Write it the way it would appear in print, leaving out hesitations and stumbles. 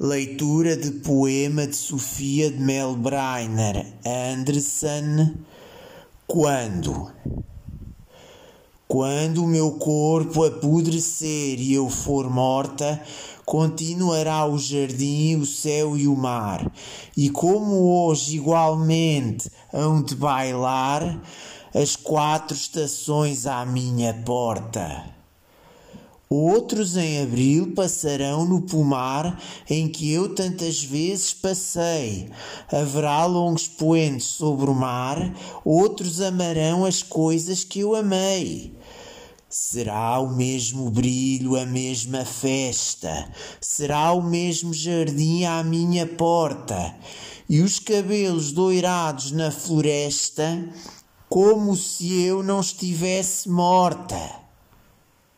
Leitura de poema de Sofia de Melbrainer Anderson. Quando o meu corpo apodrecer e eu for morta, continuará o jardim, o céu e o mar. E como hoje igualmente hão de bailar as quatro estações à minha porta. Outros em abril passarão no pomar em que eu tantas vezes passei. Haverá longos poentes sobre o mar, outros amarão as coisas que eu amei. Será o mesmo brilho, a mesma festa, será o mesmo jardim à minha porta, e os cabelos doirados na floresta, como se eu não estivesse morta.